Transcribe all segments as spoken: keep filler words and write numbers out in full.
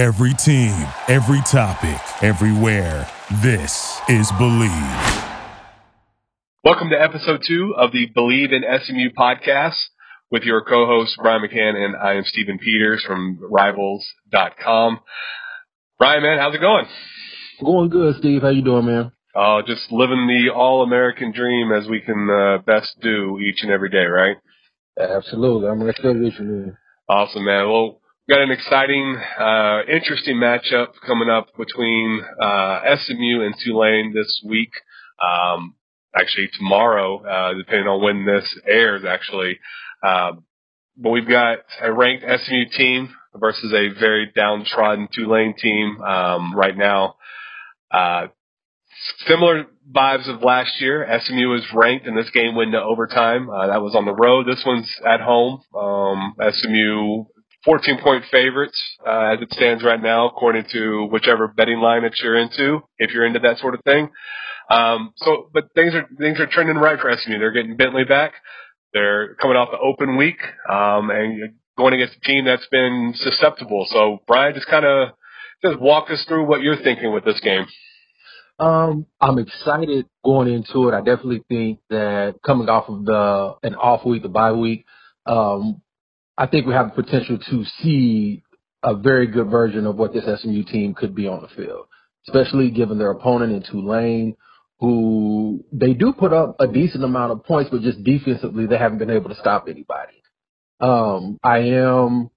Every team, every topic, everywhere. This is Believe. Welcome to episode two of the Believe in S M U podcast with your co-host Brian McCann, and I am Stephen Peters from Rivals dot com. Brian, man, how's it going? Going good, Steve. How you doing, man? Oh, just living the all-American dream as we can uh, best do each and every day, right? Absolutely. I'm excited to you. Awesome, man. Well, got an exciting, uh, interesting matchup coming up between uh, S M U and Tulane this week. Um, actually, tomorrow, uh, depending on when this airs, actually. Uh, but we've got a ranked S M U team versus a very downtrodden Tulane team um, right now. Uh, similar vibes of last year. S M U is ranked, and this game went to overtime. Uh, that was on the road. This one's at home. Um, S M U fourteen-point favorites uh, as it stands right now, according to whichever betting line that you're into, if you're into that sort of thing. Um, so, but things are things are trending right for S M U. They're getting Bentley back. They're coming off the open week um, and going against a team that's been susceptible. So, Brian, just kind of just walk us through what you're thinking with this game. Um, I'm excited going into it. I definitely think that coming off of the an off week, the bye week, um, I think we have the potential to see a very good version of what this S M U team could be on the field, especially given their opponent in Tulane, who they do put up a decent amount of points, but just defensively they haven't been able to stop anybody. Um, I am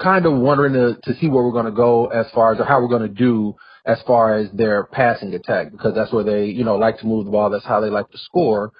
kind of wondering to, to see where we're going to go as far as or how we're going to do as far as their passing attack, because that's where they, you know, like to move the ball. That's how they like to score.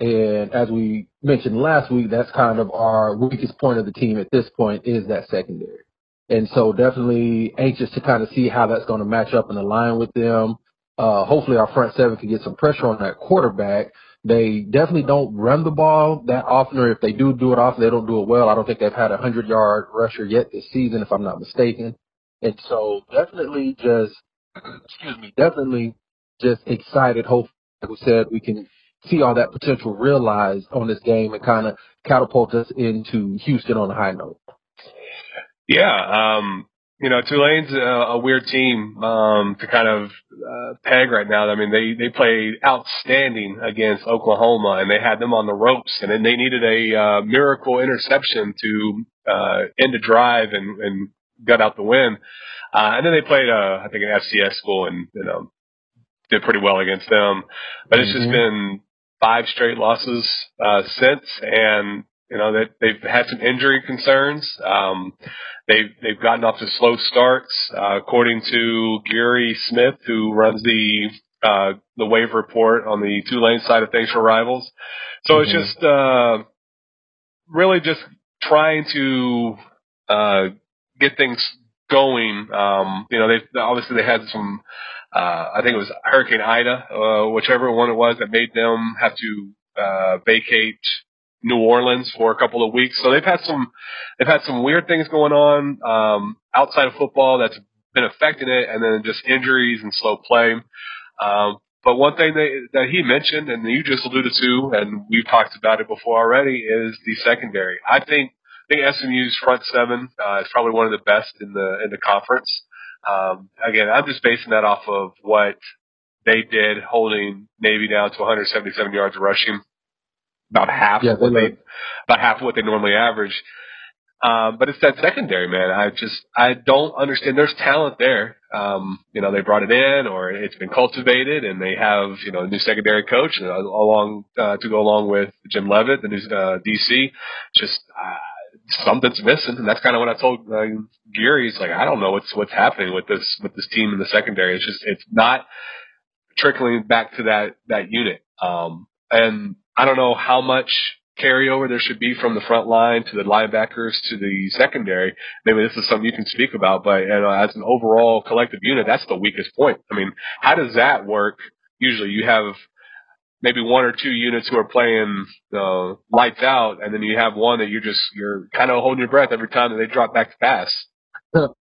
And as we mentioned last week, that's kind of our weakest point of the team at this point is that secondary. And so definitely anxious to kind of see how that's going to match up and align with them. Uh, hopefully our front seven can get some pressure on that quarterback. They definitely don't run the ball that often, or if they do do it often, they don't do it well. I don't think they've had a hundred-yard rusher yet this season, if I'm not mistaken. And so definitely just, excuse me, definitely just excited. Hopefully, like we said, we can see all that potential realized on this game and kind of catapult us into Houston on a high note. Yeah. Um, you know, Tulane's a, a weird team um, to kind of uh, peg right now. I mean, they, they played outstanding against Oklahoma, and they had them on the ropes, and then they needed a uh, miracle interception to uh, end a drive and, and gut out the win. Uh, and then they played, uh, I think, an F C S school and, you know, did pretty well against them. But it's mm-hmm. just been – five straight losses uh, since, and you know that they've had some injury concerns. Um, they've they've gotten off to slow starts. Uh, according to Gary Smith, who runs the uh, the waiver report on the Tulane side of things for Rivals, so mm-hmm. it's just uh, really just trying to uh, get things going. Um, you know, they obviously they had some. Uh, I think it was Hurricane Ida, uh, whichever one it was that made them have to, uh, vacate New Orleans for a couple of weeks. So they've had some, they've had some weird things going on, um, outside of football that's been affecting it, and then just injuries and slow play. Um, but one thing that, that he mentioned, and you just alluded to, and we've talked about it before already, is the secondary. I think, I think S M U's front seven, uh, is probably one of the best in the, in the conference. Um, again, I'm just basing that off of what they did, holding Navy down to one hundred seventy-seven yards rushing, about half yeah, of what they, they about half of what they normally average. Um, but it's that secondary, man. I just I don't understand. There's talent there. Um, you know, they brought it in, or it's been cultivated, and they have you know a new secondary coach uh, along uh, to go along with Jim Levitt, the new uh, D C. Just. Uh, Something's missing, and that's kind of what I told uh, Gary. It's like I don't know what's what's happening with this with this team in the secondary. It's just it's not trickling back to that that unit, um, and I don't know how much carryover there should be from the front line to the linebackers to the secondary. Maybe this is something you can speak about, but you know, as an overall collective unit, that's the weakest point. I mean, how does that work? Usually, you have maybe one or two units who are playing uh, lights out, and then you have one that you're just you're kind of holding your breath every time that they drop back to pass.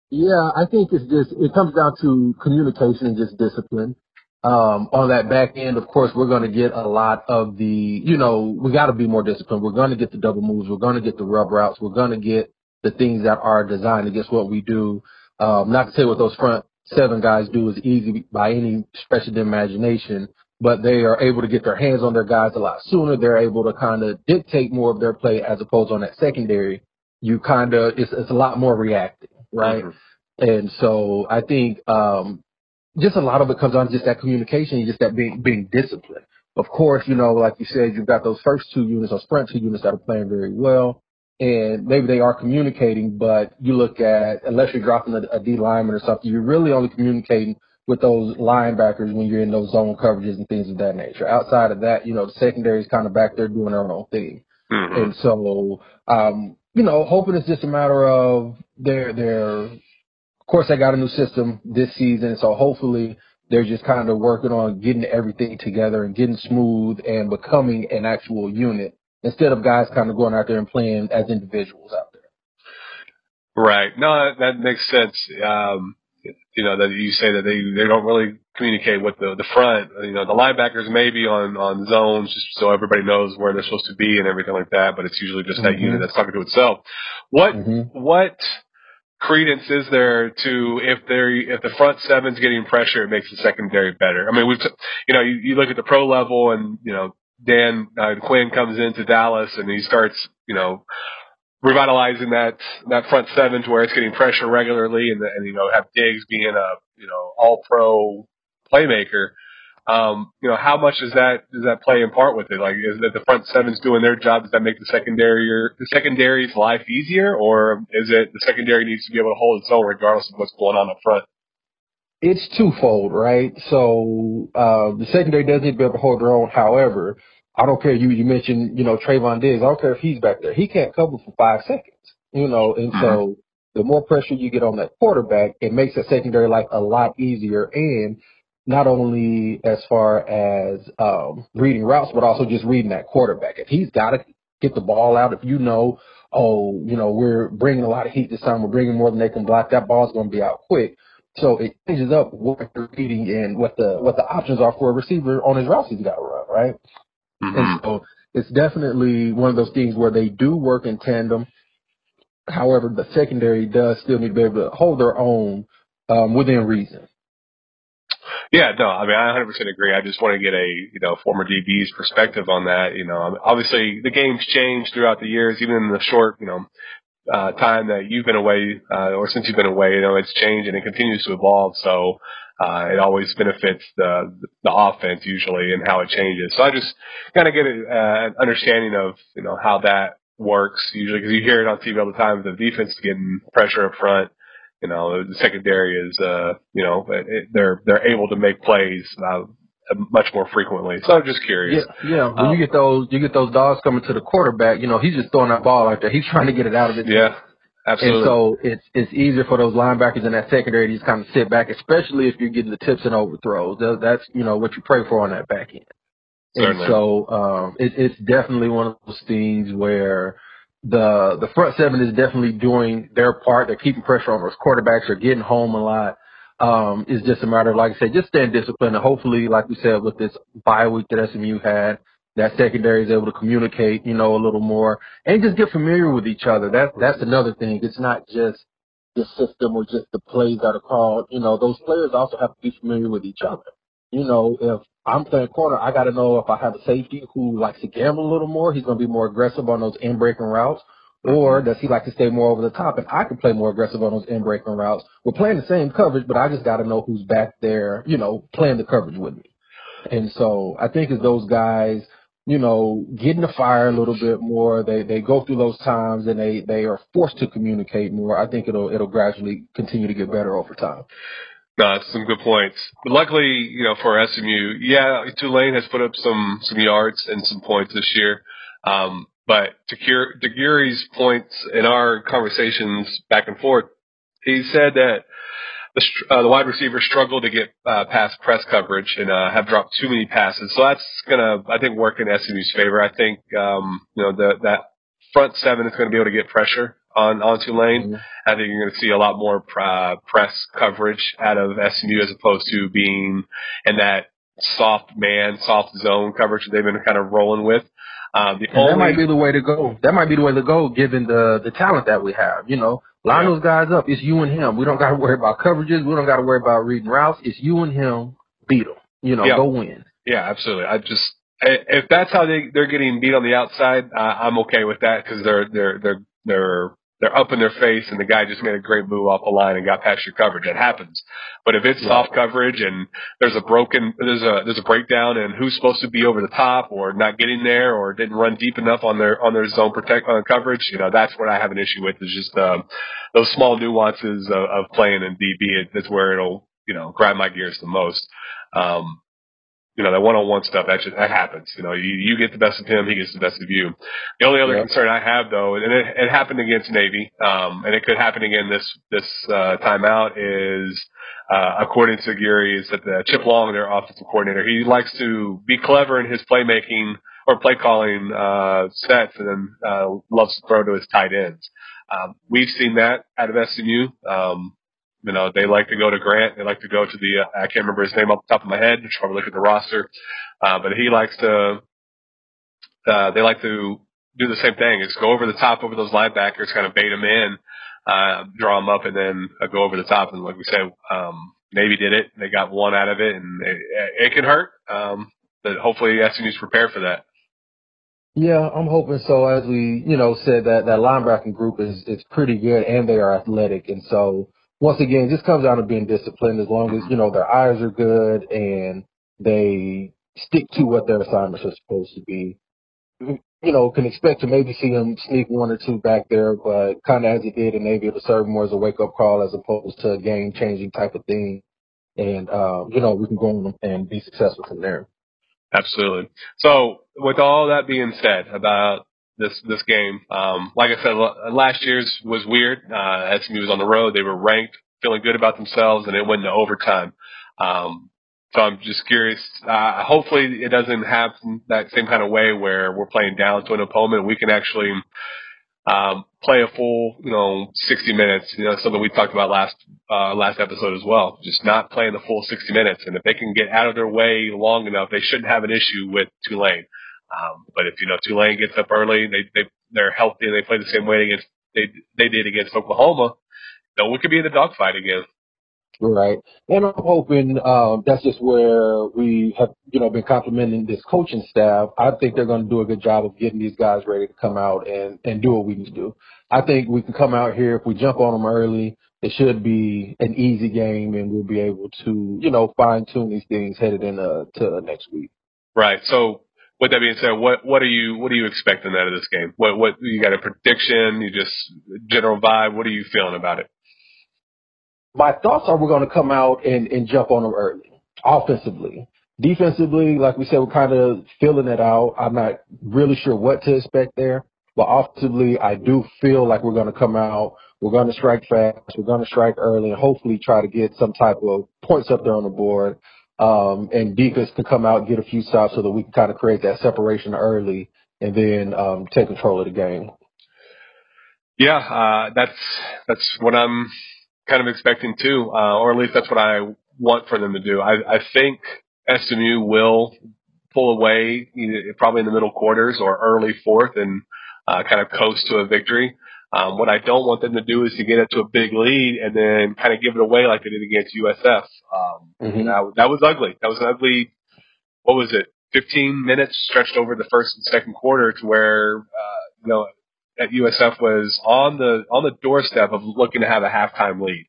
Yeah, I think it's just it comes down to communication and just discipline. Um, on that back end, of course, we're going to get a lot of the you know we got to be more disciplined. We're going to get the double moves. We're going to get the rub routes. We're going to get the things that are designed against what we do. Um, not to say what those front seven guys do is easy by any stretch of the imagination, but they are able to get their hands on their guys a lot sooner. They're able to kind of dictate more of their play as opposed on that secondary. You kind of it's, it's a lot more reactive, right? Mm-hmm. And so I think um, just a lot of it comes on just that communication, just that being being disciplined. Of course, you know, like you said, you've got those first two units or front two units that are playing very well. And maybe they are communicating, but you look at, unless you're dropping a, a D lineman or something, you're really only communicating with those linebackers when you're in those zone coverages and things of that nature. Outside of that, you know, the secondary is kind of back there doing their own thing. Mm-hmm. And so, um, you know, hoping it's just a matter of their, their, of course, they got a new system this season. So hopefully they're just kind of working on getting everything together and getting smooth and becoming an actual unit, instead of guys kind of going out there and playing as individuals out there. Right. No, that makes sense. Um, you know, that you say that they, they don't really communicate with the, the front. You know, the linebackers maybe on, on zones just so everybody knows where they're supposed to be and everything like that, but it's usually just mm-hmm. that unit that's talking to itself. What mm-hmm. what credence is there to if they if the front seven's getting pressure, it makes the secondary better? I mean, we've you know, you, you look at the pro level and, you know, Dan uh, Quinn comes into Dallas and he starts, you know, revitalizing that, that front seven to where it's getting pressure regularly and, and you know, have Diggs being a, you know, all pro playmaker. Um, you know, how much does that, does that play in part with it? Like, is that the front seven's doing their job? Does that make the secondary, or the secondary's life easier? Or is it the secondary needs to be able to hold its own regardless of what's going on up front? It's twofold, right? So uh, the secondary does need to be able to hold their own. However, I don't care. You you mentioned, you know, Trayvon Diggs. I don't care if he's back there. He can't cover for five seconds, you know. And so the more pressure you get on that quarterback, it makes that secondary life a lot easier. And not only as far as um, reading routes, but also just reading that quarterback. If he's got to get the ball out, if you know, oh, you know, we're bringing a lot of heat this time. We're bringing more than they can block. That ball's going to be out quick. So it changes up what you're reading and what the what the options are for a receiver on his routes he's got to run, right? Mm-hmm. And so it's definitely one of those things where they do work in tandem. However, the secondary does still need to be able to hold their own um, within reason. Yeah, no, I mean, I one hundred percent agree. I just want to get a, you know, former D B's perspective on that. You know, obviously the game's changed throughout the years, even in the short, you know, Uh, time that you've been away, uh, or since you've been away, you know, it's changed and it continues to evolve. So, uh, it always benefits the, the offense usually and how it changes. So I just kind of get a, uh, an understanding of, you know, how that works usually, because you hear it on T V all the time. The defense is getting pressure up front, you know, the secondary is, uh, you know, it, they're, they're able to make plays, uh, much more frequently. So I'm just curious. Yeah, yeah. When um, you get those, you get those dogs coming to the quarterback. You know, he's just throwing that ball out there. He's trying to get it out of it. Yeah, absolutely. And so it's it's easier for those linebackers in that secondary to just kind of sit back, especially if you're getting the tips and overthrows. That's, you know, what you pray for on that back end. Certainly. And so um, it, it's definitely one of those things where the the front seven is definitely doing their part. They're keeping pressure on those quarterbacks. They're getting home a lot. Um, it's just a matter of, like I said, just staying disciplined. And hopefully, like we said, with this bye week that S M U had, that secondary is able to communicate, you know, a little more and just get familiar with each other. That, that's another thing. It's not just the system or just the plays that are called. You know, those players also have to be familiar with each other. You know, if I'm playing corner, I got to know if I have a safety who likes to gamble a little more, he's going to be more aggressive on those in-breaking routes. Or does he like to stay more over the top? And I can play more aggressive on those in-breaking routes. We're playing the same coverage, but I just got to know who's back there, you know, playing the coverage with me. And so I think it's those guys, you know, getting the fire a little bit more. They they go through those times and they, they are forced to communicate more. I think it'll it'll gradually continue to get better over time. No, that's some good points. But luckily, you know, for S M U, yeah, Tulane has put up some, some yards and some points this year. Um But to Guri's points in our conversations back and forth, he said that the, uh, the wide receivers struggle to get uh, past press coverage and uh, have dropped too many passes. So that's going to, I think, work in S M U's favor. I think, um, you know, the, that front seven is going to be able to get pressure on, on Tulane. Mm-hmm. I think you're going to see a lot more uh, press coverage out of S M U as opposed to being in that soft man, soft zone coverage that they've been kind of rolling with. Um, the and only, that might be the way to go. That might be the way to go, given the, the talent that we have. You know, Line yeah. those guys up. It's you and him. We don't got to worry about coverages. We don't got to worry about reading routes. It's you and him. Beat them. You know, yeah. go win. Yeah, absolutely. I just if that's how they they're getting beat on the outside, uh, I'm okay with that because they're they're they're they're they're up in their face, and the guy just made a great move off the line and got past your coverage. That happens. But if it's yeah. soft coverage and there's a broken there's a there's a breakdown and who's supposed to be over the top or not getting there or didn't run deep enough on their on their zone protect on coverage, you know, that's what I have an issue with. Is just um, those small nuances of, of playing in D B. It, that's where it'll you know grab my gears the most. Um, you know, that one-on-one stuff, that, just, that happens. You know, you, you get the best of him, he gets the best of you. The only other yeah. concern I have, though, and it, it happened against Navy, um, and it could happen again this this uh, timeout, is, uh, according to Geary, is that the Chip Long, their offensive coordinator, he likes to be clever in his playmaking or play-calling uh, sets and then uh, loves to throw to his tight ends. Um, we've seen that out of S M U. Um You know, they like to go to Grant. They like to go to the, uh, I can't remember his name off the top of my head. I should probably look at the roster. Uh, but he likes to, uh, they like to do the same thing. It's go over the top over those linebackers, kind of bait them in, uh, draw them up, and then uh, go over the top. And like we said, um, Navy did it. They got one out of it, and it, it can hurt. Um, but hopefully S M U's prepared for that. Yeah, I'm hoping so. As we, you know, said, that, that linebacking group is, is pretty good, and they are athletic. And so, once again, it just comes down to being disciplined. As long as, you know, their eyes are good and they stick to what their assignments are supposed to be, you know, can expect to maybe see them sneak one or two back there, but kind of as it did in Navy, it'll serve more as a wake-up call as opposed to a game-changing type of thing. And, uh, you know, we can go and be successful from there. Absolutely. So with all that being said about this this game. Um, like I said, l- last year's was weird. Uh, S M U was on the road. They were ranked, feeling good about themselves, and it went into overtime. Um, so I'm just curious. Uh, hopefully it doesn't happen that same kind of way where we're playing down to an opponent. We can actually um, play a full, you know, sixty minutes. You know, something we talked about last uh, last episode as well. Just not playing the full sixty minutes. And if they can get out of their way long enough, they shouldn't have an issue with Tulane. Um, but if, you know, Tulane gets up early, they, they, they're healthy and they play the same way against, they, they did against Oklahoma, then we could be in the dogfight again. Right. And I'm hoping, um, that's just where we have, you know, been complimenting this coaching staff. I think they're going to do a good job of getting these guys ready to come out and, and do what we need to do. I think we can come out here. If we jump on them early, it should be an easy game and we'll be able to, you know, fine tune these things headed into to next week. Right. So, with that being said, what what are you what are you expecting out of this game? What what you got a prediction? You just general vibe. What are you feeling about it? My thoughts are we're going to come out and, and jump on them early, offensively, defensively. Like we said, we're kind of feeling it out. I'm not really sure what to expect there, but offensively, I do feel like we're going to come out. We're going to strike fast. We're going to strike early, and hopefully try to get some type of points up there on the board. Um, and defense can come out and get a few stops so that we can kind of create that separation early and then um, take control of the game. Yeah, uh, that's that's what I'm kind of expecting too, uh, or at least that's what I want for them to do. I, I think S M U will pull away either, probably in the middle quarters or early fourth and uh, kind of coast to a victory. Um, what I don't want them to do is to get up to a big lead and then kind of give it away like they did against U S F. Um, mm-hmm. and I, that was ugly. That was an ugly, what was it, fifteen minutes stretched over the first and second quarter to where, uh, you know, at U S F was on the on the doorstep of looking to have a halftime lead.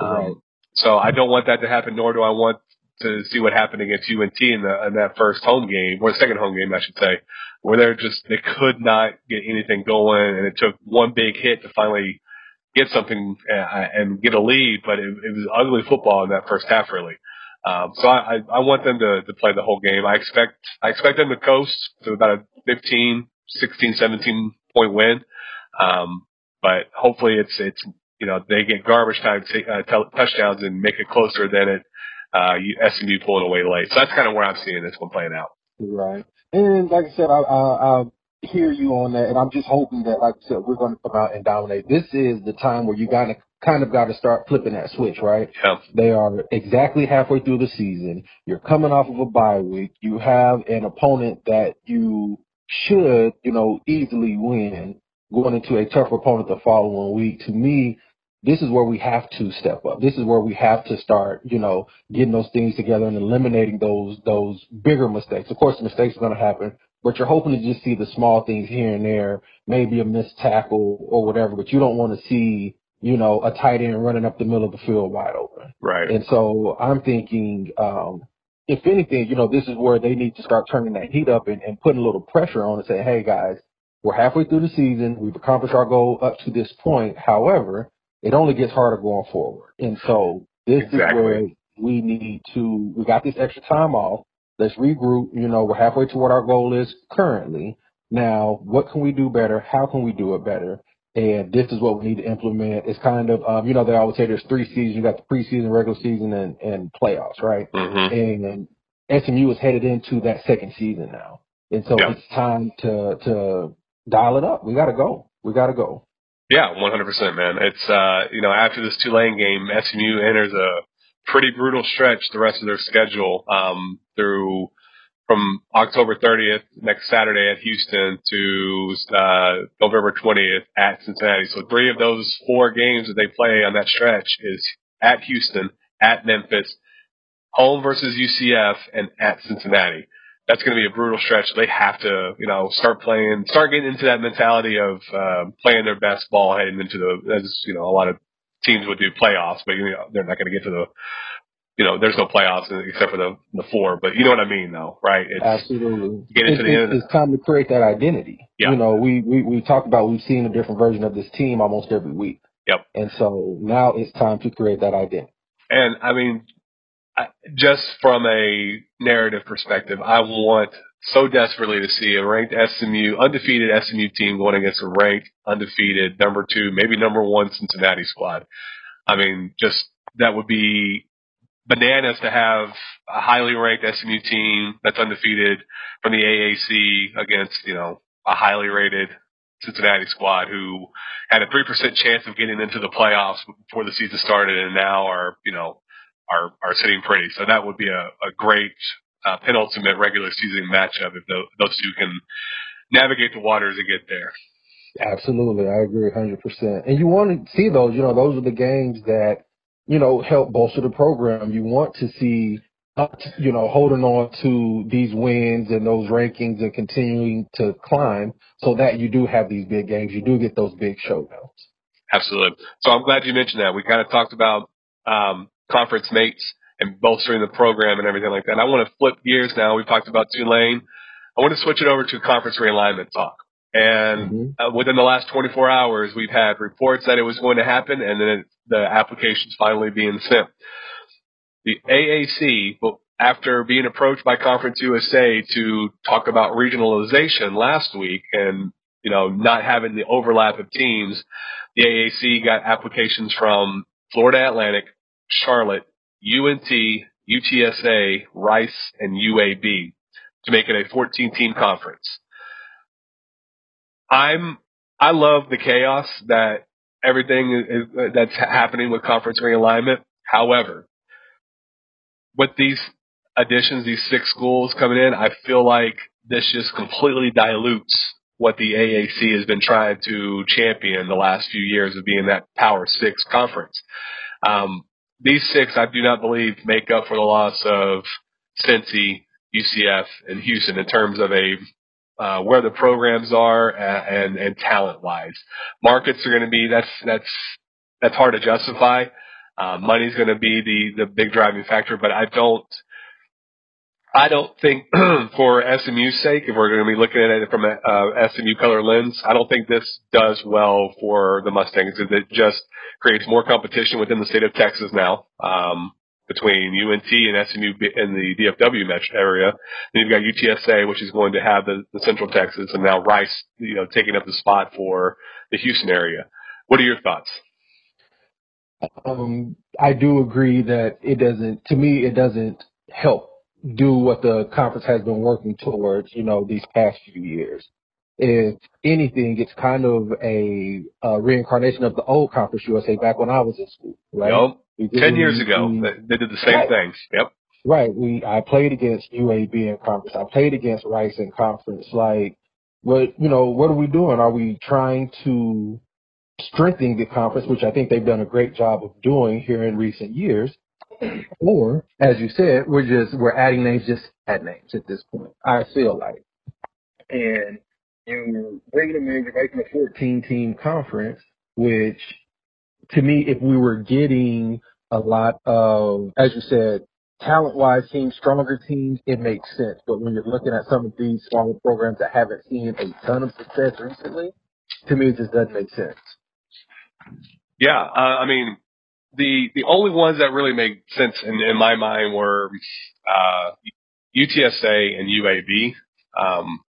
Right. Um, so I don't want that to happen, nor do I want to see what happened against U N T in, the, in that first home game, or second home game, I should say, where they're just they could not get anything going, and it took one big hit to finally get something and get a lead. But it, it was ugly football in that first half, really. Um, so I, I want them to, to play the whole game. I expect I expect them to coast to about a fifteen, sixteen, seventeen point win. Um, but hopefully it's it's you know they get garbage time t- uh, t- touchdowns and make it closer than it uh, S M U pulling away late. So that's kind of where I'm seeing this one playing out. Right. And like I said, I, I, I hear you on that, and I'm just hoping that, like I said, we're going to come out and dominate. This is the time where you gotta kind of got to start flipping that switch, right? Yeah. They are exactly halfway through the season. You're coming off of a bye week. You have an opponent that you should, you know, easily win, going into a tougher opponent the following week. To me, this is where we have to step up. This is where we have to start, you know, getting those things together and eliminating those those bigger mistakes. Of course, the mistakes are going to happen, but you're hoping to just see the small things here and there, maybe a missed tackle or whatever, but you don't want to see, you know, a tight end running up the middle of the field wide open. Right. And so I'm thinking, um, if anything, you know, this is where they need to start turning that heat up and, and putting a little pressure on and say, hey, guys, we're halfway through the season. We've accomplished our goal up to this point. However, it only gets harder going forward. And so this exactly. is where we need to – we got this extra time off. Let's regroup. You know, we're halfway to what our goal is currently. Now, what can we do better? How can we do it better? And this is what we need to implement. It's kind of, um, you know, they always say there's three seasons. You got the preseason, regular season, and, and playoffs, right? Mm-hmm. And, and S M U is headed into that second season now. And so yeah. it's time to to dial it up. We got to go. We got to go. Yeah, one hundred percent, man. It's, uh, you know, after this Tulane game, S M U enters a pretty brutal stretch the rest of their schedule um, through from October thirtieth, next Saturday at Houston, to uh, November twentieth at Cincinnati. So three of those four games that they play on that stretch is at Houston, at Memphis, home versus U C F, and at Cincinnati. That's going to be a brutal stretch. They have to, you know, start playing, start getting into that mentality of uh, playing their best ball heading into the, as you know, a lot of teams would do playoffs, but you know, they're not going to get to the, you know, there's no playoffs except for the the four. But you know what I mean, though, right? It's, absolutely. Get into it's, the end. It's time to create that identity. Yeah. You know, we we we talk about we've seen a different version of this team almost every week. Yep. And so now it's time to create that identity. And I mean. Just from a narrative perspective, I want so desperately to see a ranked S M U, undefeated S M U team going against a ranked, undefeated, number two, maybe number one Cincinnati squad. I mean, just that would be bananas to have a highly ranked S M U team that's undefeated from the A A C against, you know, a highly rated Cincinnati squad who had a three percent chance of getting into the playoffs before the season started and now are, you know, Are, are sitting pretty. So that would be a, a great uh, penultimate regular season matchup if the, those two can navigate the waters and get there. Absolutely. I agree one hundred percent. And you want to see those, you know, those are the games that, you know, help bolster the program. You want to see, you know, holding on to these wins and those rankings and continuing to climb so that you do have these big games. You do get those big showdowns. Absolutely. So I'm glad you mentioned that. We kind of talked about um, – conference mates and bolstering the program and everything like that. I want to flip gears now. We've talked about Tulane. I want to switch it over to conference realignment talk. And mm-hmm. uh, within the last twenty-four hours, we've had reports that it was going to happen and then it, the applications finally being sent. The A A C, well, after being approached by Conference U S A to talk about regionalization last week and, you know, not having the overlap of teams, the A A C got applications from Florida Atlantic, Charlotte, U N T, U T S A, Rice, and U A B to make it a fourteen-team conference. I'm I love the chaos that everything is, that's happening with conference realignment. However, with these additions, these six schools coming in, I feel like this just completely dilutes what the A A C has been trying to champion the last few years of being that Power Six conference. Um, These six, I do not believe, make up for the loss of Cincy, U C F, and Houston in terms of a uh, where the programs are and, and, and talent-wise. Markets are going to be that's that's that's hard to justify. Uh, money's going to be the, the big driving factor, but I don't I don't think for S M U's sake, if we're going to be looking at it from a uh, S M U color lens, I don't think this does well for the Mustangs. It just creates more competition within the state of Texas now um, between U N T and S M U in the D F W area. Then you've got U T S A, which is going to have the, the Central Texas, and now Rice, you know, taking up the spot for the Houston area. What are your thoughts? Um, I do agree that it doesn't. To me, it doesn't help do what the conference has been working towards, you know, these past few years. If anything, it's kind of a, a reincarnation of the old Conference U S A back when I was in school, right? Yep. Ten years ago, we, they did the same right. things. Yep. Right. We I played against U A B in conference. I played against Rice in conference. Like, what you know, what are we doing? Are we trying to strengthening the conference, which I think they've done a great job of doing here in recent years, or, as you said, we're just we're adding names, just add names at this point, I feel like. And you bring them in, you're making a fourteen-team conference, which, to me, if we were getting a lot of, as you said, talent-wise teams, stronger teams, it makes sense. But when you're looking at some of these smaller programs that haven't seen a ton of success recently, to me, it just doesn't make sense. Yeah, uh, I mean, the the only ones that really made sense in, in my mind were uh, U T S A and U A B, um,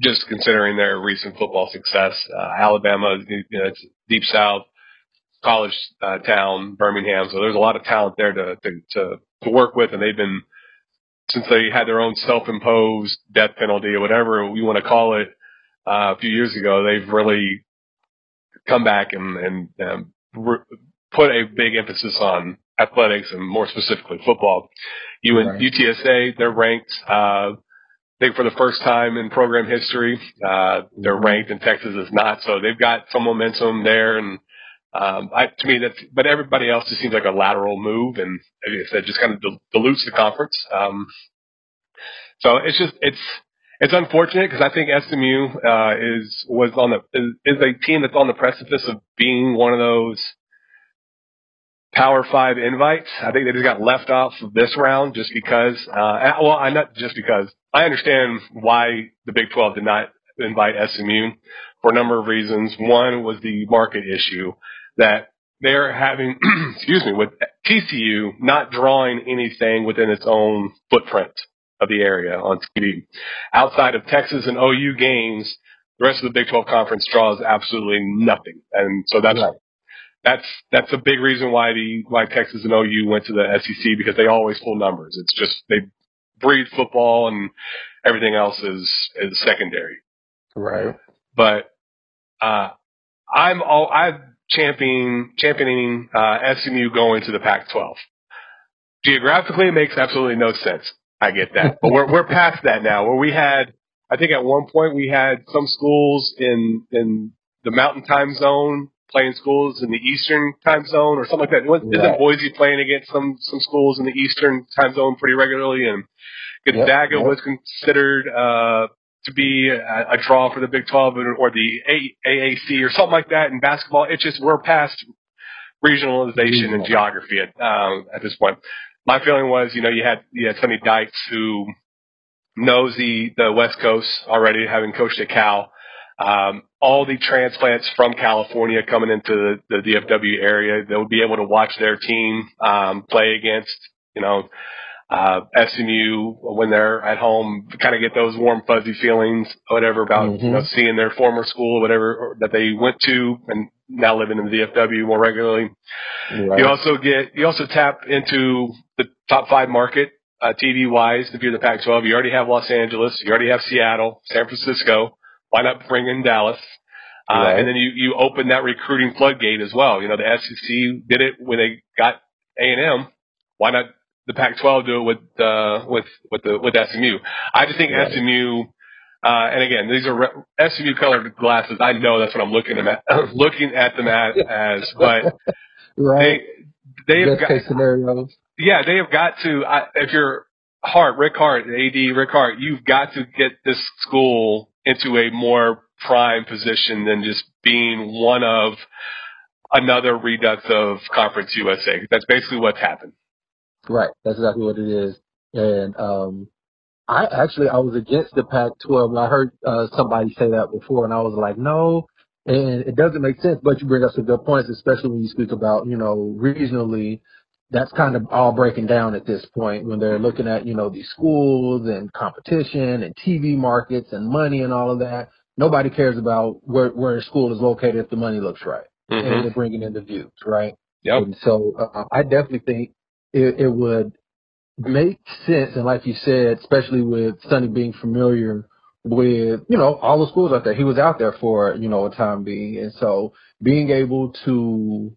just considering their recent football success. Uh, Alabama, you know, it's Deep South, college uh, town, Birmingham, so there's a lot of talent there to, to, to, to work with, and they've been, since they had their own self-imposed death penalty or whatever we want to call it, Uh, a few years ago, they've really come back and, and um, re- put a big emphasis on athletics and more specifically football. U- right. U T S A, they're ranked, uh, I think for the first time in program history, uh, they're ranked and Texas is not. So they've got some momentum there. And um, I, to me, that's, but everybody else just seems like a lateral move. And as I said, just kind of dil- dilutes the conference. Um, so it's just, it's, It's unfortunate because I think S M U uh, is was on the is, is a team that's on the precipice of being one of those Power Five invites. I think they just got left off of this round just because. Uh, well, I not just because I understand why the Big twelve did not invite S M U for a number of reasons. One was the market issue that they're having. excuse me, with T C U not drawing anything within its own footprint of the area on T V. Outside of Texas and O U games, the rest of the Big twelve Conference draws absolutely nothing. And so that's right. that's that's a big reason why the why Texas and O U went to the S E C, because they always pull numbers. It's just they breed football and everything else is, is secondary. Right. But uh, I'm all I'm championing championing uh, S M U going to the Pac twelve. Geographically, it makes absolutely no sense. I get that. But we're we're past that now. Where we had, I think at one point we had some schools in in the Mountain Time Zone playing schools in the Eastern Time Zone or something like that. Isn't right. Boise playing against some some schools in the Eastern Time Zone pretty regularly? And Gonzaga yep, yep. was considered uh, to be a, a draw for the Big twelve or, or the a- AAC or something like that in basketball. It's just we're past regionalization and geography at um, at this point. My feeling was, you know, you had you had Sonny Dykes, who knows the, the West Coast already, having coached at Cal. Um, all the transplants from California coming into the, the D F W area, they'll be able to watch their team um, play against, you know, uh, S M U when they're at home, kind of get those warm, fuzzy feelings, whatever, about mm-hmm. you know, seeing their former school, whatever, that they went to and now living in the D F W more regularly. Right. You also get, you also tap into the top five market, uh, T V-wise, if you're the Pac twelve. You already have Los Angeles. You already have Seattle, San Francisco. Why not bring in Dallas? Uh, right. And then you, you open that recruiting floodgate as well. You know, the S E C did it when they got A and M. Why not the Pac twelve do it with, uh, with, with the, with S M U? I just think right. S M U, Uh, and again, these are re- S M U colored glasses. I know that's what I'm looking at, looking at them at, as, but right. they, they have got, scenarios. yeah, they have got to, I, if you're Hart, Rick Hart, A D Rick Hart, you've got to get this school into a more prime position than just being one of another redux of Conference U S A. That's basically what's happened. Right. That's exactly what it is. And, um, I actually, I was against the Pac twelve. I heard uh, somebody say that before, and I was like, no, and it doesn't make sense. But you bring up some good points, especially when you speak about, you know, regionally, that's kind of all breaking down at this point when they're looking at, you know, these schools and competition and T V markets and money and all of that. Nobody cares about where, where a school is located if the money looks right. Mm-hmm. And they're bringing in the views, right? Yep. And so uh, I definitely think it, it would – make sense, and like you said, especially with Sonny being familiar with, you know, all the schools out there. He was out there for, you know, a time being, and so being able to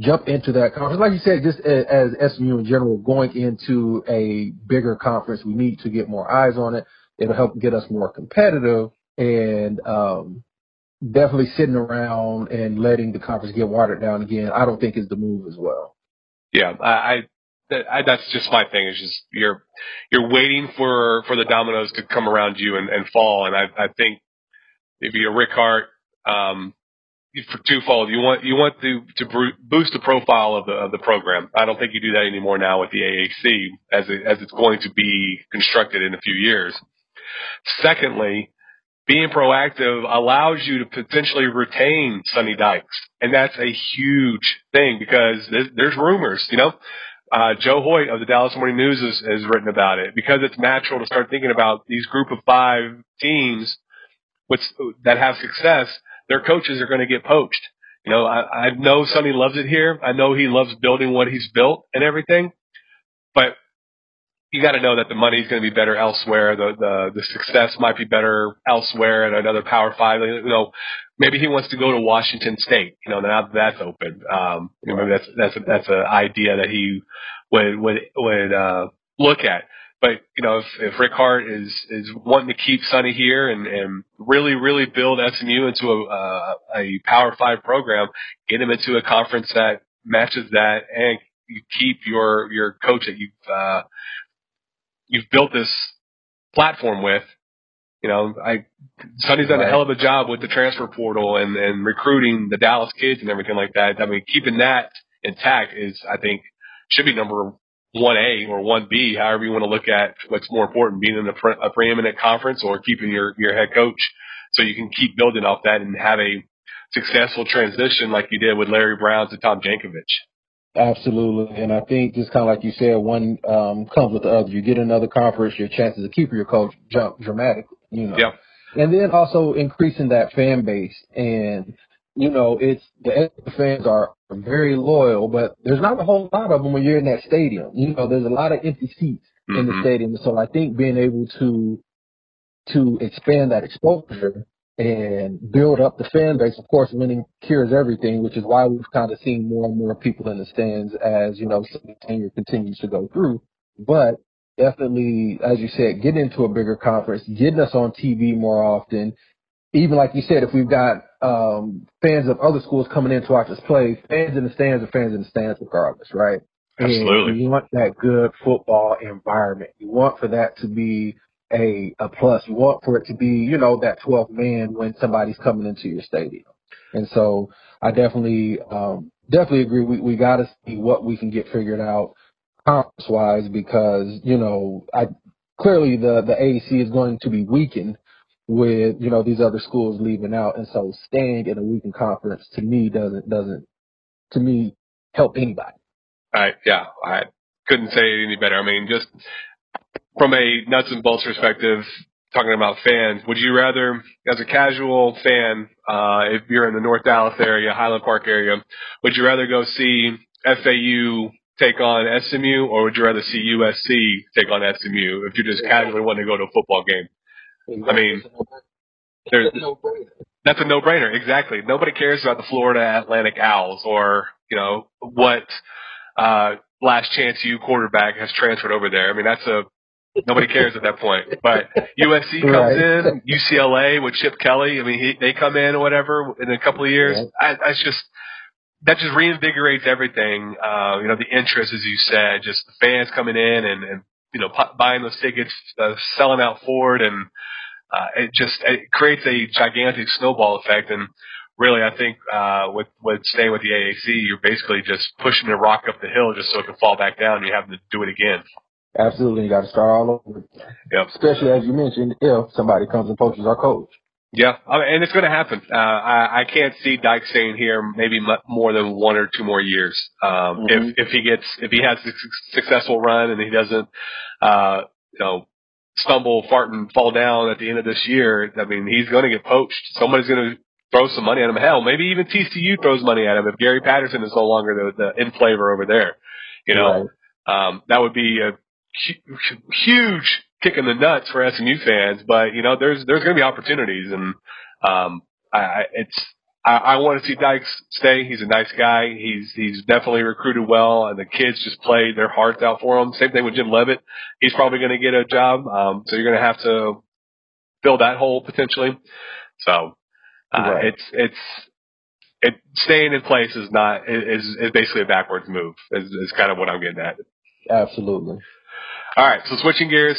jump into that conference, like you said, just as, as S M U in general, going into a bigger conference, we need to get more eyes on it. It'll help get us more competitive, and um, definitely sitting around and letting the conference get watered down again, I don't think is the move as well. Yeah, I, I that's just my thing. It's just you're you're waiting for, for the dominoes to come around you and, and fall. And I, I think if you're Rick Hart, um, for twofold, you want you want to to boost the profile of the of the program. I don't think you do that anymore now with the A A C as it, as it's going to be constructed in a few years. Secondly, being proactive allows you to potentially retain Sonny Dykes, and that's a huge thing because there's, there's rumors. You know, uh, Joe Hoyt of the Dallas Morning News has, has written about it because it's natural to start thinking about these group of five teams which, that have success. Their coaches are going to get poached. You know, I, I know Sonny loves it here. I know he loves building what he's built and everything, but you got to know that the money is going to be better elsewhere. The, the the success might be better elsewhere at another Power Five. You know, maybe he wants to go to Washington State. You know, now that that's open. Um, you know, maybe that's that's a, that's an idea that he would would would uh, look at. But you know, if, if Rick Hart is is wanting to keep Sonny here and, and really really build S M U into a uh, a Power Five program, get him into a conference that matches that, and you keep your your coach that you. Uh, You've built this platform with, you know, I, Sonny's done right. a hell of a job with the transfer portal and, and recruiting the Dallas kids and everything like that. I mean, keeping that intact is, I think, should be number one A or one B, however you want to look at what's more important, being in a, pre- a preeminent conference or keeping your, your head coach so you can keep building off that and have a successful transition like you did with Larry Brown to Tom Jankovic. Absolutely, and I think just kind of like you said, one um, comes with the other. You get another conference, your chances of keeping your coach jump dramatically, you know. Yep. And then also increasing that fan base, and you know, it's the fans are very loyal, but there's not a whole lot of them when you're in that stadium. You know, there's a lot of empty seats mm-hmm. in the stadium, so I think being able to to expand that exposure and build up the fan base. Of course, winning cures everything, which is why we've kind of seen more and more people in the stands as, you know, tenure continues to go through. But definitely, as you said, getting into a bigger conference, getting us on T V more often. Even like you said, if we've got um, fans of other schools coming in to watch us play, fans in the stands are fans in the stands regardless, right? Absolutely. And you want that good football environment. You want for that to be A, a plus. You want for it to be, you know, that twelfth man when somebody's coming into your stadium. And so I definitely, um, definitely agree. We, we got to see what we can get figured out conference wise because, you know, I clearly the, the A A C is going to be weakened with, you know, these other schools leaving out. And so staying in a weakened conference to me doesn't, doesn't, to me, help anybody. I, yeah, I couldn't say it any better. I mean, just, from a nuts and bolts perspective, talking about fans, would you rather, as a casual fan, uh, if you're in the North Dallas area, Highland Park area, would you rather go see F A U take on S M U, or would you rather see U S C take on S M U if you're just casually wanting to go to a football game? I mean, there's, that's a no-brainer, exactly. Nobody cares about the Florida Atlantic Owls or, you know, what uh, last chance U quarterback has transferred over there. I mean, that's a nobody cares at that point. But U S C comes right. in, U C L A with Chip Kelly. I mean, he, they come in or whatever in a couple of years. Yeah. I, I just that just reinvigorates everything. Uh, you know, the interest, as you said, just the fans coming in and, and you know p- buying those tickets, uh, selling out Ford, and uh, it just it creates a gigantic snowball effect. And really, I think uh, with with staying with the A A C, you're basically just pushing the rock up the hill just so it can fall back down. And you have to do it again. Absolutely, you got to start all over. Yep. Especially as you mentioned, if somebody comes and poaches our coach. Yeah, I mean, and it's going to happen. Uh, I, I can't see Dyke staying here maybe m- more than one or two more years. Um, mm-hmm. If if he gets if he has a su- successful run and he doesn't, uh, you know, stumble, fart, and fall down at the end of this year, I mean, he's going to get poached. Somebody's going to throw some money at him. Hell, maybe even T C U throws money at him if Gary Patterson is no longer the, the in flavor over there. You know, right. um, that would be a huge kick in the nuts for S M U fans, but you know there's there's going to be opportunities, and um, I, it's I, I want to see Dykes stay. He's a nice guy. He's he's definitely recruited well, and the kids just play their hearts out for him. Same thing with Jim Levitt. He's probably going to get a job, um, so you're going to have to fill that hole potentially. So Uh, right. It's it's it staying in place is not is is basically a backwards move. Is, is kind of what I'm getting at. Absolutely. All right. So switching gears,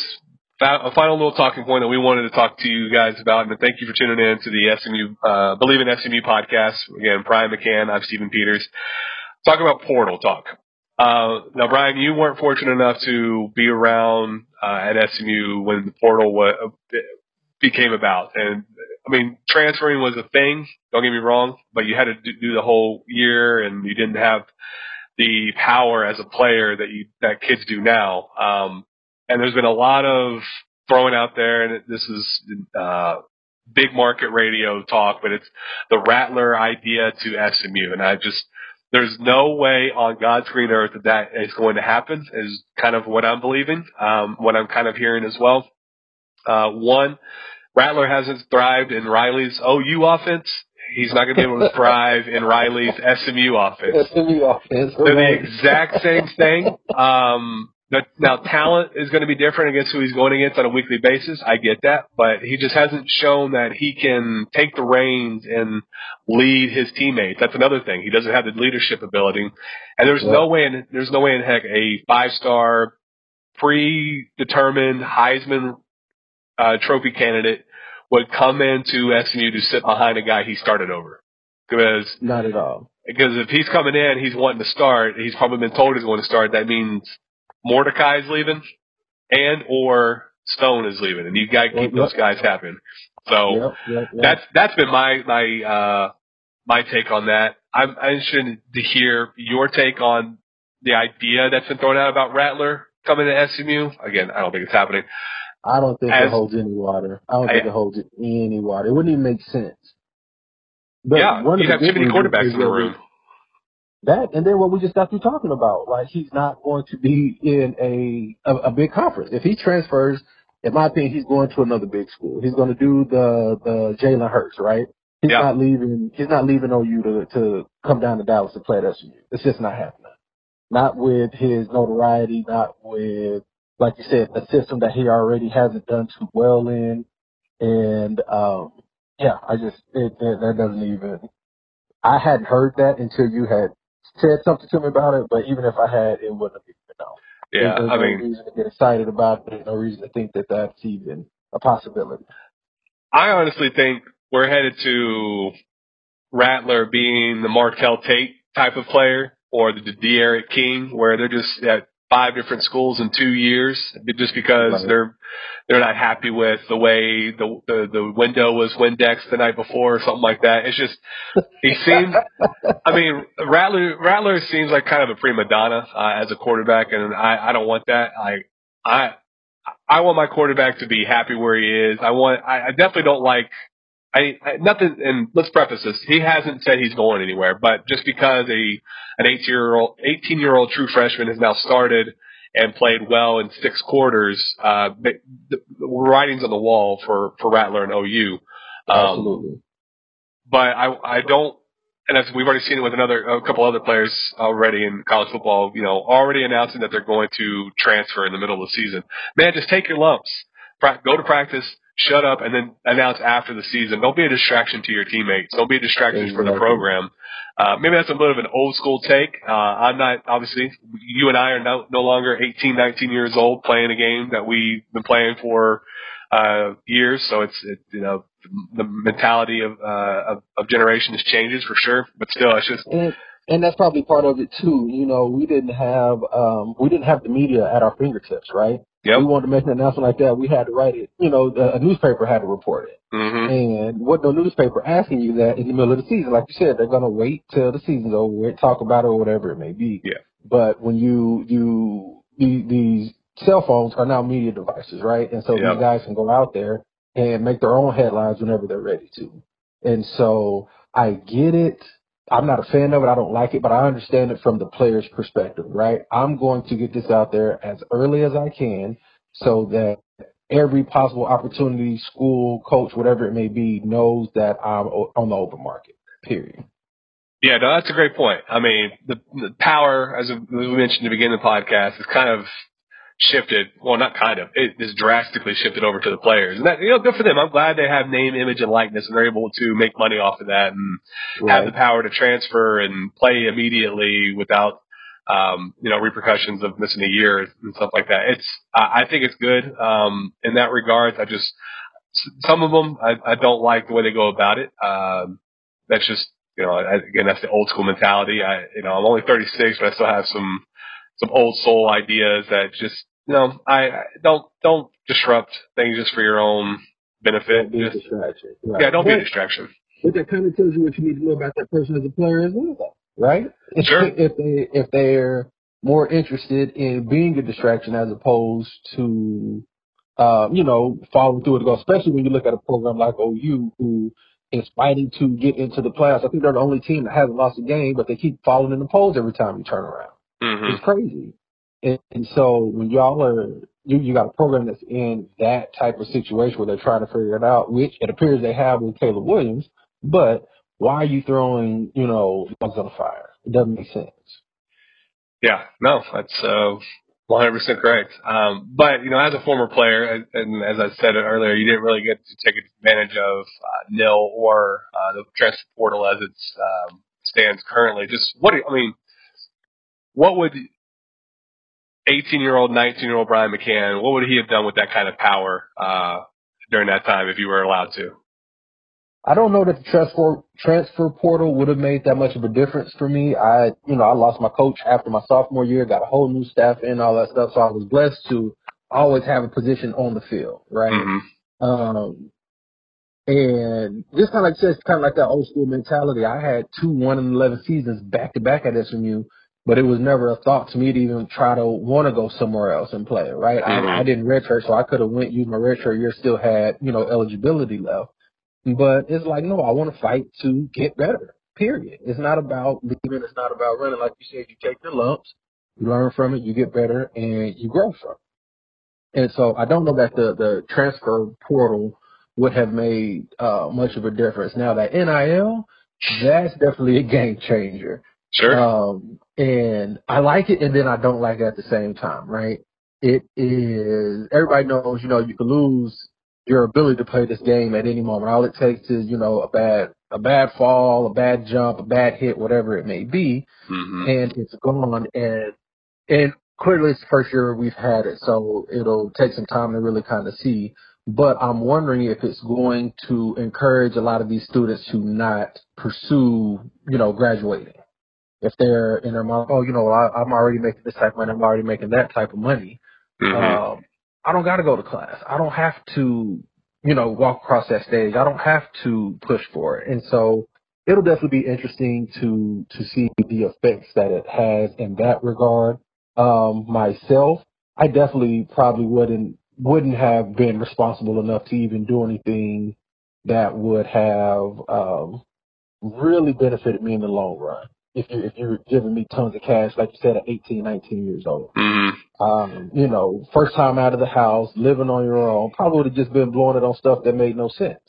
a final little talking point that we wanted to talk to you guys about, and thank you for tuning in to the S M U uh, Believe in S M U podcast. Again, Brian McCann, I'm Stephen Peters. Talk about portal talk. Uh, now, Brian, you weren't fortunate enough to be around uh, at S M U when the portal was, uh, became about. And, I mean, transferring was a thing, don't get me wrong, but you had to do the whole year and you didn't have the power as a player that you, that kids do now. Um, and there's been a lot of throwing out there, and this is uh, big market radio talk, but it's the Rattler idea to S M U. And I just – there's no way on God's green earth that that is going to happen is kind of what I'm believing, um, what I'm kind of hearing as well. Uh, one, Rattler hasn't thrived in Riley's O U offense. He's not going to be able to thrive in Riley's S M U offense. S M U offense. They're right. The exact same thing. Um, now, talent is going to be different against who he's going against on a weekly basis. I get that. But he just hasn't shown that he can take the reins and lead his teammates. That's another thing. He doesn't have the leadership ability. And there's yeah. no way in, there's no way in heck a five-star, predetermined Heisman uh, Trophy candidate would come into S M U to sit behind a guy he started over. Because Not at all. Because if he's coming in, he's wanting to start, he's probably been told he's going to start, that means – Mordecai is leaving, and or Stone is leaving, and you got to keep yep, those guys happy. So yep, yep, yep. that's that's been my my uh, my take on that. I'm interested to hear your take on the idea that's been thrown out about Rattler coming to S M U. Again, I don't think it's happening. I don't think As, it holds any water. I don't think I, it holds any water. It wouldn't even make sense. But yeah, you have too many quarterbacks in the room. That, and then what we just got through talking about, like he's not going to be in a, a a big conference. If he transfers, in my opinion, he's going to another big school. He's going to do the the Jalen Hurts, right? He's yeah. not leaving. He's not leaving O U to to come down to Dallas and play at S M U. It's just not happening. Not with his notoriety. Not with, like you said, a system that he already hasn't done too well in. And um, yeah, I just it, it, that doesn't even. I hadn't heard that until you had said something to me about it, but even if I had, it wouldn't have been known. Yeah, there's, there's I mean, no reason to get excited about it. There's no reason to think that that's even a possibility. I honestly think we're headed to Rattler being the Martell Tate type of player, or the D'Eriq King, where they're just at five different schools in two years, just because right. they're they're not happy with the way the the, the window was Windexed the night before or something like that. It's just he seems. I mean, Rattler Rattler seems like kind of a prima donna uh, as a quarterback, and I, I don't want that. I I I want my quarterback to be happy where he is. I want. I, I definitely don't like. I, I nothing. And let's preface this: he hasn't said he's going anywhere, but just because a an eighteen year old true freshman has now started and played well in six quarters, uh, the, the writing's on the wall for, for Rattler and O U. Um, Absolutely. But I, I don't, and as we've already seen it with another, a couple other players already in college football, you know, already announcing that they're going to transfer in the middle of the season. Man, just take your lumps, pra- go to practice, shut up, and then announce after the season. Don't be a distraction to your teammates. Don't be a distraction exactly. for the program. Uh, maybe that's a bit of an old school take. Uh, I'm not, obviously, you and I are no, no longer eighteen, nineteen years old playing a game that we've been playing for uh, years. So it's, it, you know, the mentality of, uh, of, of generations changes for sure. But still, it's just. And, and that's probably part of it too. You know, we didn't have, um, we didn't have the media at our fingertips, right? Yep. We wanted to make an announcement like that. We had to write it. You know, the, a newspaper had to report it. Mm-hmm. And what no newspaper asking you that in the middle of the season. Like you said, they're going to wait till the season's over with, talk about it or whatever it may be. Yeah. But when you, you, the, these cell phones are now media devices, right? And so yep. these guys can go out there and make their own headlines whenever they're ready to. And so I get it. I'm not a fan of it. I don't like it, but I understand it from the player's perspective, right? I'm going to get this out there as early as I can so that every possible opportunity, school, coach, whatever it may be, knows that I'm on the open market, period. Yeah, no, that's a great point. I mean, the, the power, as we mentioned at the beginning of the podcast, is kind of shifted. Well, not kind of. It is drastically shifted over to the players. And that, you know, good for them. I'm glad they have name, image, and likeness, and they're able to make money off of that and right. have the power to transfer and play immediately without, um, you know, repercussions of missing a year and stuff like that. It's, I think it's good. Um, in that regard, I just, some of them, I, I don't like the way they go about it. Um, that's just, you know, I, again, that's the old school mentality. I, you know, I'm only thirty-six, but I still have some, some old soul ideas that just, you know, I, I don't, don't disrupt things just for your own benefit. Don't be just, a distraction. Right. Yeah. Don't but, be a distraction. But that kind of tells you what you need to know about that person as a player as well, though. Right? Sure. If they if they're more interested in being a distraction as opposed to, uh, you know, following through and go, especially when you look at a program like O U who is fighting to get into the playoffs. I think they're the only team that hasn't lost a game, but they keep falling in the polls every time you turn around. Mm-hmm. It's crazy. And, and so when y'all are you you got a program that's in that type of situation where they're trying to figure it out, which it appears they have with Caleb Williams, but why are you throwing, you know, bugs on the fire? It doesn't make sense. Yeah, no, that's uh, one hundred percent correct. Um, but, you know, as a former player, and as I said earlier, you didn't really get to take advantage of uh, nil or uh, the transfer portal as it um, stands currently. Just what, I mean, what would eighteen-year-old, nineteen-year-old Brian McCann, what would he have done with that kind of power uh, during that time if you were allowed to? I don't know that the transfer transfer portal would have made that much of a difference for me. I, you know, I lost my coach after my sophomore year, got a whole new staff in, all that stuff. So I was blessed to always have a position on the field, right? Mm-hmm. Um, and this kind of like says kind of like that old school mentality. I had two one and eleven seasons back to back at S M U, but it was never a thought to me to even try to want to go somewhere else and play, right? Mm-hmm. I, I didn't redshirt, so I could have went used my redshirt year, still had you know eligibility left. But it's like, no, I want to fight to get better, period. It's not about leaving. It's not about running. Like you said, you take your lumps, you learn from it, you get better, and you grow from it. And so I don't know that the, the transfer portal would have made uh, much of a difference. Now, that N I L, that's definitely a game changer. Sure. Um, and I like it, and then I don't like it at the same time, right? It is – everybody knows, you know, you can lose – your ability to play this game at any moment. All it takes is, you know, a bad a bad fall, a bad jump, a bad hit, whatever it may be, mm-hmm. and it's gone. And and clearly it's the first year we've had it, so it'll take some time to really kind of see. But I'm wondering if it's going to encourage a lot of these students to not pursue, you know, graduating. If they're in their mind, oh, you know, I, I'm already making this type of money, I'm already making that type of money. Mm-hmm. Um, I don't got to go to class. I don't have to, you know, walk across that stage. I don't have to push for it. And so it'll definitely be interesting to to see the effects that it has in that regard. Um, myself, I definitely probably wouldn't wouldn't have been responsible enough to even do anything that would have um, really benefited me in the long run. If you're, if you're giving me tons of cash, like you said, at eighteen, nineteen years old. Mm-hmm. Um, you know, first time out of the house, living on your own, probably would have just been blowing it on stuff that made no sense.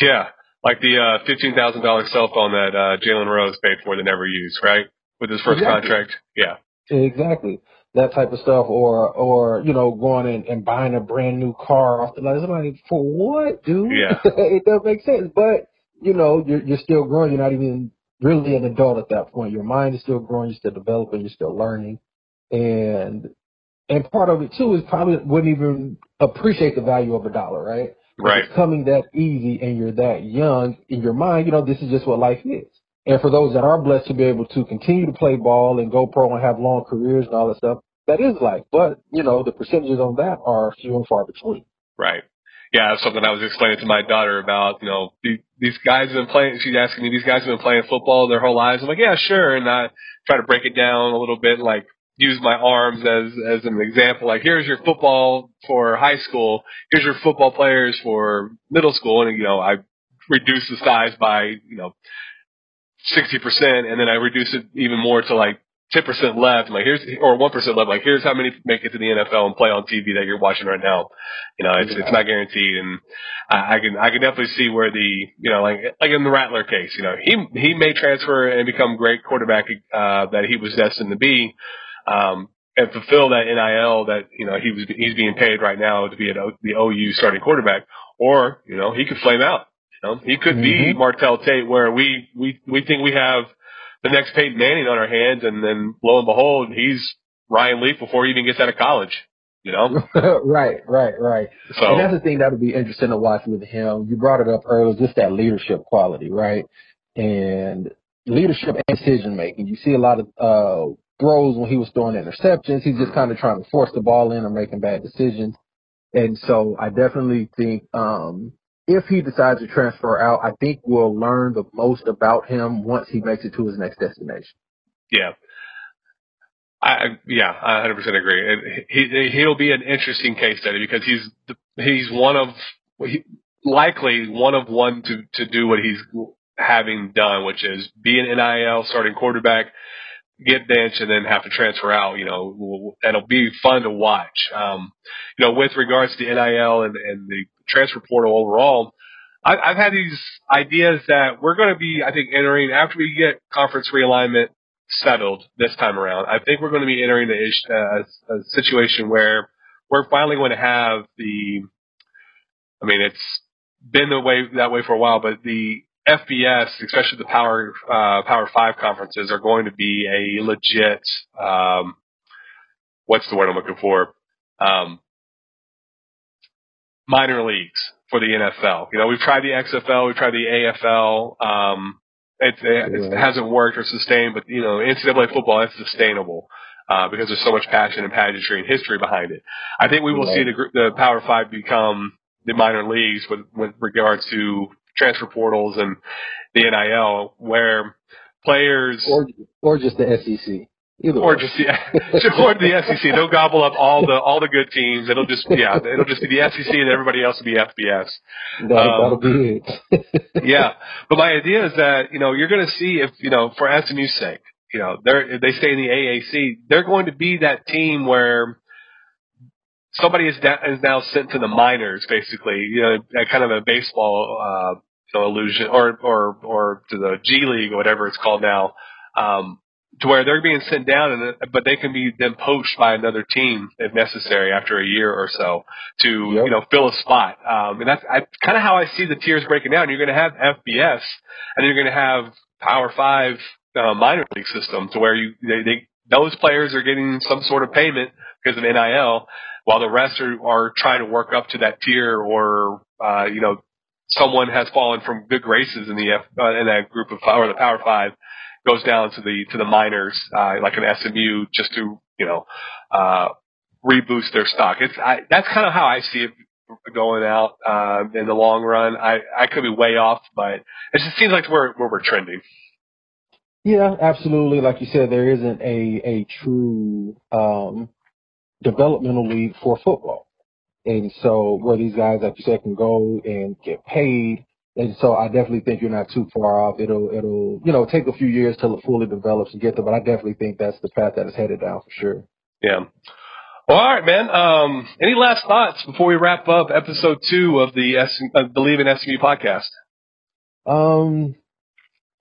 Yeah, like the uh, fifteen thousand dollars cell phone that uh, Jalen Rose paid for that never used, right? With his first exactly. contract. Yeah. Exactly. That type of stuff. Or, or you know, going in and buying a brand new car off the lot. It's like, for what, dude? Yeah. It doesn't make sense. But, you know, you're, you're still growing. You're not even – really an adult at that point. Your mind is still growing, you're still developing, you're still learning. And and part of it, too, is probably wouldn't even appreciate the value of a dollar, right? Right. It's coming that easy and you're that young in your mind, you know, this is just what life is. And for those that are blessed to be able to continue to play ball and go pro and have long careers and all that stuff, that is life. But, you know, the percentages on that are few and far between. Right. Yeah, that's something I was explaining to my daughter about, you know, these guys have been playing, she's asking me, these guys have been playing football their whole lives. I'm like, yeah, sure. And I try to break it down a little bit, like use my arms as, as an example. Like, here's your football for high school. Here's your football players for middle school. And, you know, I reduce the size by, you know, sixty percent. And then I reduce it even more to like ten percent left, like here's or one percent left. Like here's how many make it to the N F L and play on T V that you're watching right now. You know, it's yeah. it's not guaranteed, and I, I can I can definitely see where the you know like like in the Rattler case, you know, he he may transfer and become great quarterback uh, that he was destined to be, um, and fulfill that N I L that, you know, he was, he's being paid right now to be at o, the O U starting quarterback, or, you know, he could flame out. You know, he could mm-hmm. be Martell Tate, where we, we, we think we have the next Peyton Manning on our hands, and then lo and behold, he's Ryan Leaf before he even gets out of college. You know? right, right, right. So, and that's the thing that would be interesting to watch with him. You brought it up earlier, just that leadership quality, right? And leadership and decision-making. You see a lot of uh, throws when he was throwing interceptions. He's just kind of trying to force the ball in or making bad decisions. And so I definitely think um, if he decides to transfer out, I think we'll learn the most about him once he makes it to his next destination. Yeah. I, yeah, I one hundred percent agree. And he, he'll be an interesting case study because he's, he's one of, he, likely one of one to, to do what he's having done, which is be an N I L starting quarterback, get benched, and then have to transfer out. You know, it'll be fun to watch. Um, you know, with regards to N I L and, and the transfer portal overall, I, I've had these ideas that we're going to be, I think, entering after we get conference realignment settled this time around. I think we're going to be entering a, a, a situation where we're finally going to have the, I mean, it's been the way that way for a while, but the F B S, especially the Power uh, Power Five conferences, are going to be a legit, um, what's the word I'm looking for, um, minor leagues for the N F L. You know, we've tried the X F L, we've tried the A F L. Um, It, it, it hasn't worked or sustained, but, you know, N C double A football is sustainable uh, because there's so much passion and pageantry and history behind it. I think we will yeah. see the, the Power Five become the minor leagues with, with regards to transfer portals and the N I L, where players or, or just the S E C, either or way. just yeah, or the S E C. They'll gobble up all the all the good teams. It'll just yeah, it'll just be the S E C, and everybody else will be F B S. That'll, um, that'll be it. Yeah, but my idea is that, you know, you're going to see, if, you know, for S M U's sake, you know, they're, if they stay in the A A C, they're going to be that team where somebody is, da- is now sent to the minors, basically, you know, a kind of a baseball uh, you know, illusion, or or or to the G League or whatever it's called now, um, to where they're being sent down, and but they can be then poached by another team if necessary after a year or so to yep. you know, fill a spot. Um, and that's kind of how I see the tiers breaking down. You're going to have F B S, and you're going to have Power Five uh, minor league system, to where you they, they those players are getting some sort of payment because of N I L, while the rest are, are trying to work up to that tier, or uh, you know, someone has fallen from good graces in the F, uh, in that group of five, or the Power Five, goes down to the to the minors, uh, like an S M U, just to, you know, uh, reboost their stock. It's I, that's kind of how I see it going out uh, in the long run. I, I could be way off, but it just seems like where where we're trending. Yeah, absolutely. Like you said, there isn't a a true um, developmental league for football, and so where these guys, like you said, can go and get paid. And so I definitely think you're not too far off. It'll, it'll, you know, take a few years till it fully develops and get there, but I definitely think that's the path that is headed down for sure. Yeah. Well, all right, man. Um, any last thoughts before we wrap up episode two of the S- of Believe in S M U podcast? Um,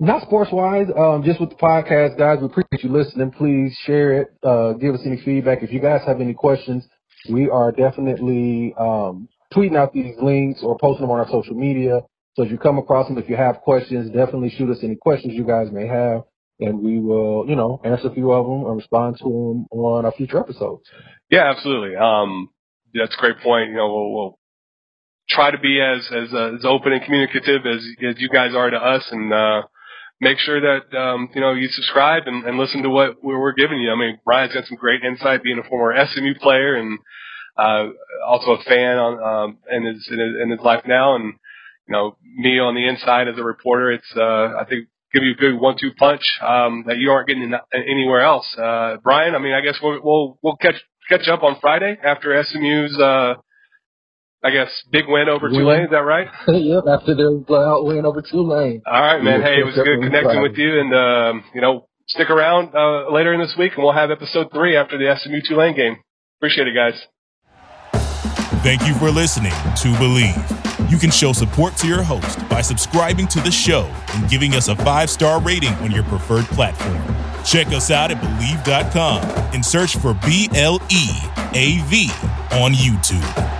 not sports wise, um, just with the podcast, guys. We appreciate you listening. Please share it. Uh, give us any feedback. If you guys have any questions, we are definitely um, tweeting out these links or posting them on our social media. So if you come across them, if you have questions, definitely shoot us any questions you guys may have, and we will, you know, answer a few of them or respond to them on our future episodes. Yeah, absolutely. Um, that's a great point. You know, we'll, we'll try to be as as, uh, as open and communicative as, as you guys are to us, and uh, make sure that, um, you know, you subscribe and, and listen to what we're giving you. I mean, Brian's got some great insight, being a former S M U player and uh, also a fan on um, in his in his, in his life now, and you know, me on the inside as a reporter. It's, uh, I think, give you a good one two punch um, that you aren't getting anywhere else. Uh, Brian, I mean, I guess we'll we'll, we'll catch catch up on Friday after S M U's, uh, I guess, big win over win. Tulane. Is that right? Yep, after their blowout win over Tulane. All right, man. Hey, it was good connecting Friday with you, and um, you know, stick around uh, later in this week, and we'll have episode three after the S M U Tulane game. Appreciate it, guys. Thank you for listening to Believe. You can show support to your host by subscribing to the show and giving us a five-star rating on your preferred platform. Check us out at Believe dot com and search for B L E A V on YouTube.